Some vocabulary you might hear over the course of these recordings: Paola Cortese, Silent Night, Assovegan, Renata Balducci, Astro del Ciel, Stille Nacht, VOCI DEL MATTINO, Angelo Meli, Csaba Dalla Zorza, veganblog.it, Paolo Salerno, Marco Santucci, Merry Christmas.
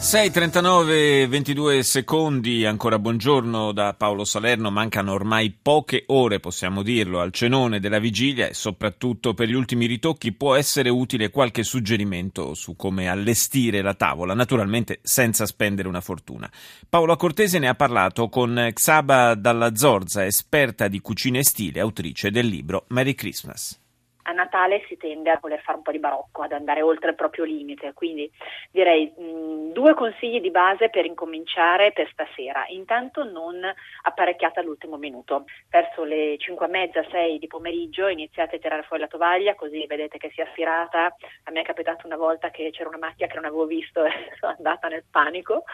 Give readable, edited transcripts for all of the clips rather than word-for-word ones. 6:39, 22 secondi, ancora buongiorno da Paolo Salerno. Mancano ormai poche ore, possiamo dirlo, al cenone della vigilia e soprattutto per gli ultimi ritocchi può essere utile qualche suggerimento su come allestire la tavola, naturalmente senza spendere una fortuna. Paola Cortese ne ha parlato con Csaba Dalla Zorza, esperta di cucina e stile, autrice del libro Merry Christmas. A Natale si tende a voler fare un po' di barocco, ad andare oltre il proprio limite, quindi direi due consigli di base per incominciare per stasera. Intanto non apparecchiate all'ultimo minuto, verso le 5:30, 6 di pomeriggio iniziate a tirare fuori la tovaglia, così vedete che si è affilata. A me è capitato una volta che c'era una macchia che non avevo visto e sono andata nel panico.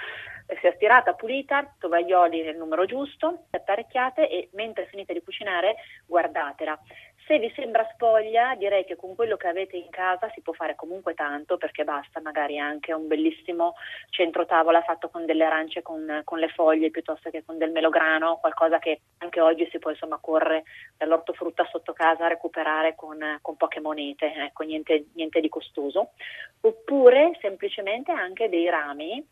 Si è stirata, pulita, tovaglioli nel numero giusto, apparecchiate e mentre finite di cucinare guardatela. Se vi sembra spoglia, direi che con quello che avete in casa si può fare comunque tanto, perché basta magari anche un bellissimo centro tavola fatto con delle arance con le foglie, piuttosto che con del melograno, qualcosa che anche oggi si può, insomma, correre dall'ortofrutta sotto casa a recuperare con poche monete, ecco, niente di costoso. Oppure semplicemente anche dei rami,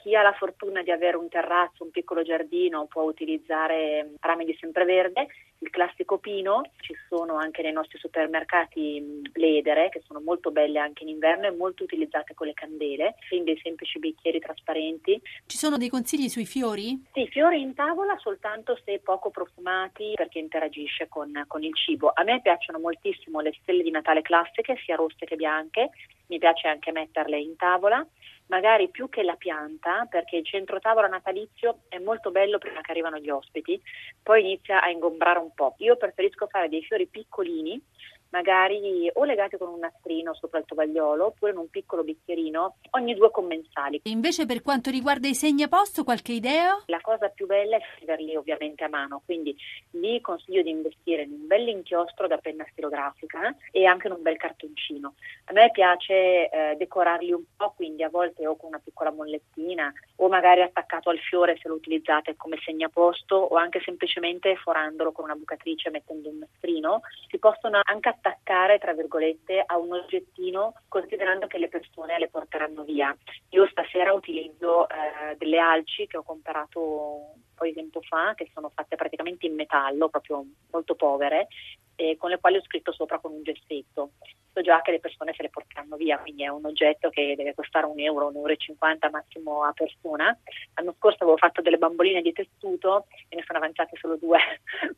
chi ha la fortuna di avere un terrazzo, un piccolo giardino, può utilizzare rami di sempreverde, il classico pino. Ci sono anche nei nostri supermercati le edere, che sono molto belle anche in inverno e molto utilizzate con le candele, quindi dei semplici bicchieri trasparenti. Ci sono dei consigli sui fiori? Sì, fiori in tavola soltanto se poco profumati, perché interagisce con il cibo. A me piacciono moltissimo le stelle di Natale classiche, sia rosse che bianche, mi piace anche metterle in tavola. Magari più che la pianta, perché il centro tavola natalizio è molto bello prima che arrivano gli ospiti, poi inizia a ingombrare un po'. Io preferisco fare dei fiori piccolini, magari o legati con un nastrino sopra il tovagliolo oppure in un piccolo bicchierino, ogni due commensali. E invece per quanto riguarda i segnaposto, qualche idea? La cosa più bella è scriverli ovviamente a mano, quindi vi consiglio di investire in un bel inchiostro da penna stilografica e anche in un bel cartoncino. A me piace decorarli un po', quindi a volte o con una piccola mollettina o magari attaccato al fiore se lo utilizzate come segnaposto, o anche semplicemente forandolo con una bucatrice mettendo un nastrino. Si possono anche attaccare, tra virgolette, a un oggettino, considerando che le persone le porteranno via. Io stasera utilizzo delle alci che ho comprato un po' di tempo fa, che sono fatte praticamente in metallo, proprio molto povere, e con le quali ho scritto sopra con un gessetto. So già che le persone se le porteranno via, quindi è un oggetto che deve costare €1, €1,50 massimo a persona. L'anno scorso avevo fatto delle bamboline di tessuto e ne sono avanzate solo due,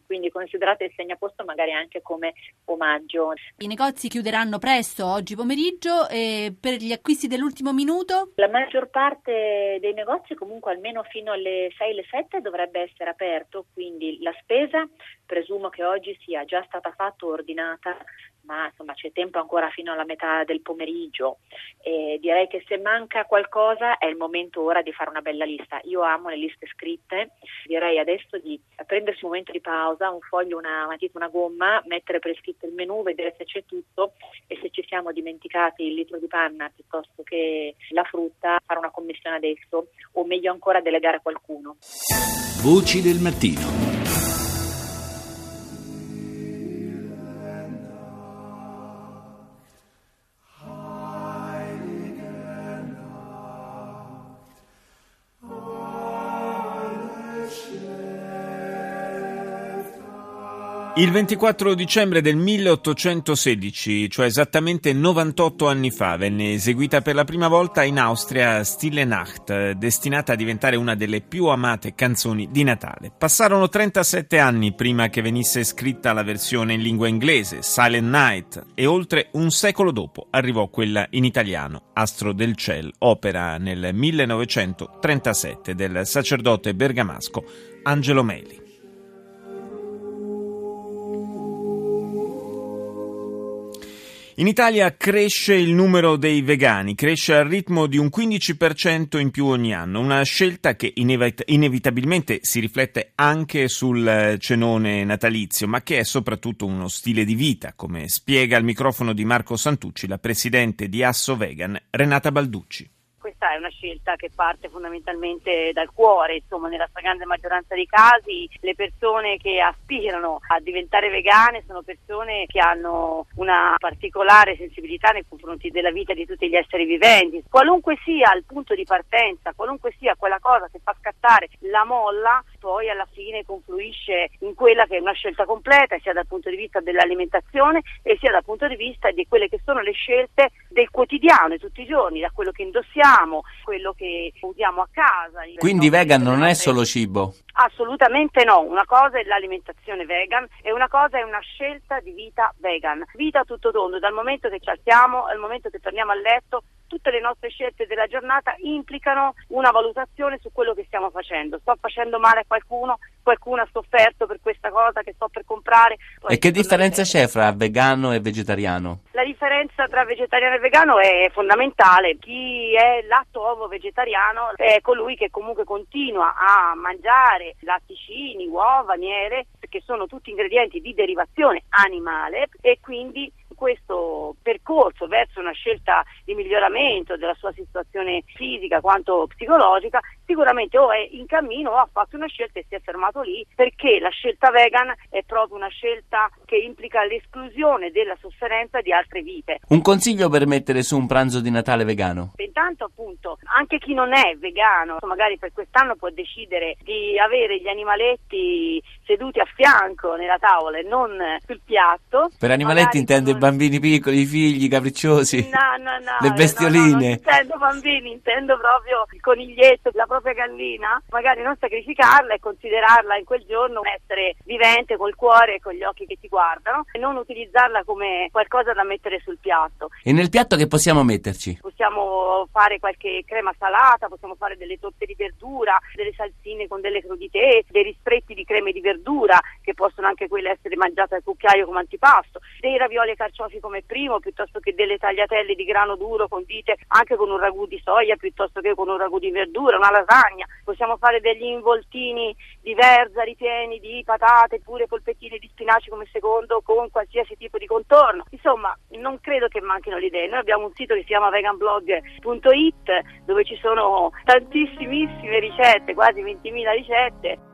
quindi considerate il segnaposto magari anche come omaggio. I negozi chiuderanno presto oggi pomeriggio, e per gli acquisti dell'ultimo minuto? La maggior parte dei negozi comunque almeno fino alle 6, alle 7 dovrebbe essere aperto, quindi la spesa presumo che oggi sia già stata fatta, ordinata, ma insomma c'è tempo ancora fino alla metà del pomeriggio, e direi che se manca qualcosa è il momento ora di fare una bella lista. Io amo le liste scritte, direi adesso di prendersi un momento di pausa, un foglio, una matita, una gomma, mettere per iscritto il menù, vedere se c'è tutto e se ci siamo dimenticati il litro di panna piuttosto che la frutta, fare una commissione adesso, o meglio ancora delegare a qualcuno. Voci del mattino. Il 24 dicembre del 1816, cioè esattamente 98 anni fa, venne eseguita per la prima volta in Austria Stille Nacht, destinata a diventare una delle più amate canzoni di Natale. Passarono 37 anni prima che venisse scritta la versione in lingua inglese, Silent Night, e oltre un secolo dopo arrivò quella in italiano, Astro del Ciel, opera nel 1937 del sacerdote bergamasco Angelo Meli. In Italia cresce il numero dei vegani, cresce al ritmo di un 15% in più ogni anno, una scelta che inevitabilmente si riflette anche sul cenone natalizio, ma che è soprattutto uno stile di vita, come spiega al microfono di Marco Santucci la presidente di Assovegan, Renata Balducci. Questa è una scelta che parte fondamentalmente dal cuore, insomma, nella stragrande maggioranza dei casi le persone che aspirano a diventare vegane sono persone che hanno una particolare sensibilità nei confronti della vita di tutti gli esseri viventi. Qualunque sia il punto di partenza, qualunque sia quella cosa che fa scattare la molla, poi alla fine confluisce in quella che è una scelta completa, sia dal punto di vista dell'alimentazione e sia dal punto di vista di quelle che sono le scelte del quotidiano, di tutti i giorni, da quello che indossiamo, quello che usiamo a casa. Quindi vegan non è solo cibo? Assolutamente no, una cosa è l'alimentazione vegan e una cosa è una scelta di vita vegan. Vita tutto tondo, dal momento che ci alziamo al momento che torniamo a letto, tutte le nostre scelte della giornata implicano una valutazione su quello che stiamo facendo. Sto facendo male a qualcuno, qualcuno ha sofferto per questa cosa che sto per comprare. E che differenza c'è fra vegano e vegetariano? La differenza tra vegetariano e vegano è fondamentale. Chi è latto-ovo-vegetariano è colui che comunque continua a mangiare latticini, uova, miele, che sono tutti ingredienti di derivazione animale, e quindi questo percorso verso una scelta di miglioramento della sua situazione fisica quanto psicologica sicuramente o è in cammino o ha fatto una scelta e si è fermato lì, perché la scelta vegan è proprio una scelta che implica l'esclusione della sofferenza di altre vite. Un consiglio per mettere su un pranzo di Natale vegano? Intanto, appunto, anche chi non è vegano magari per quest'anno può decidere di avere gli animaletti seduti a fianco nella tavola e non sul piatto. Per animaletti intende bambini piccoli, figli capricciosi, no, le bestioline. No, non intendo bambini, intendo proprio il coniglietto, la propria gallina. Magari non sacrificarla e considerarla in quel giorno un essere vivente col cuore e con gli occhi che ti guardano, e non utilizzarla come qualcosa da mettere sul piatto. E nel piatto che possiamo metterci? Possiamo fare qualche crema salata, possiamo fare delle torte di verdura, delle salsine con delle crudité, dei ristretti di creme di verdura che possono anche quelle essere mangiate al cucchiaio come antipasto, dei ravioli e carciofi come primo, piuttosto che delle tagliatelle di grano duro condite anche con un ragù di soia piuttosto che con un ragù di verdura, una lasagna. Possiamo fare degli involtini di verza ripieni di patate, pure polpettine di spinaci come secondo con qualsiasi tipo di contorno. Insomma, non credo che manchino le idee. Noi abbiamo un sito che si chiama veganblog.it dove ci sono tantissime ricette, quasi 20.000 ricette.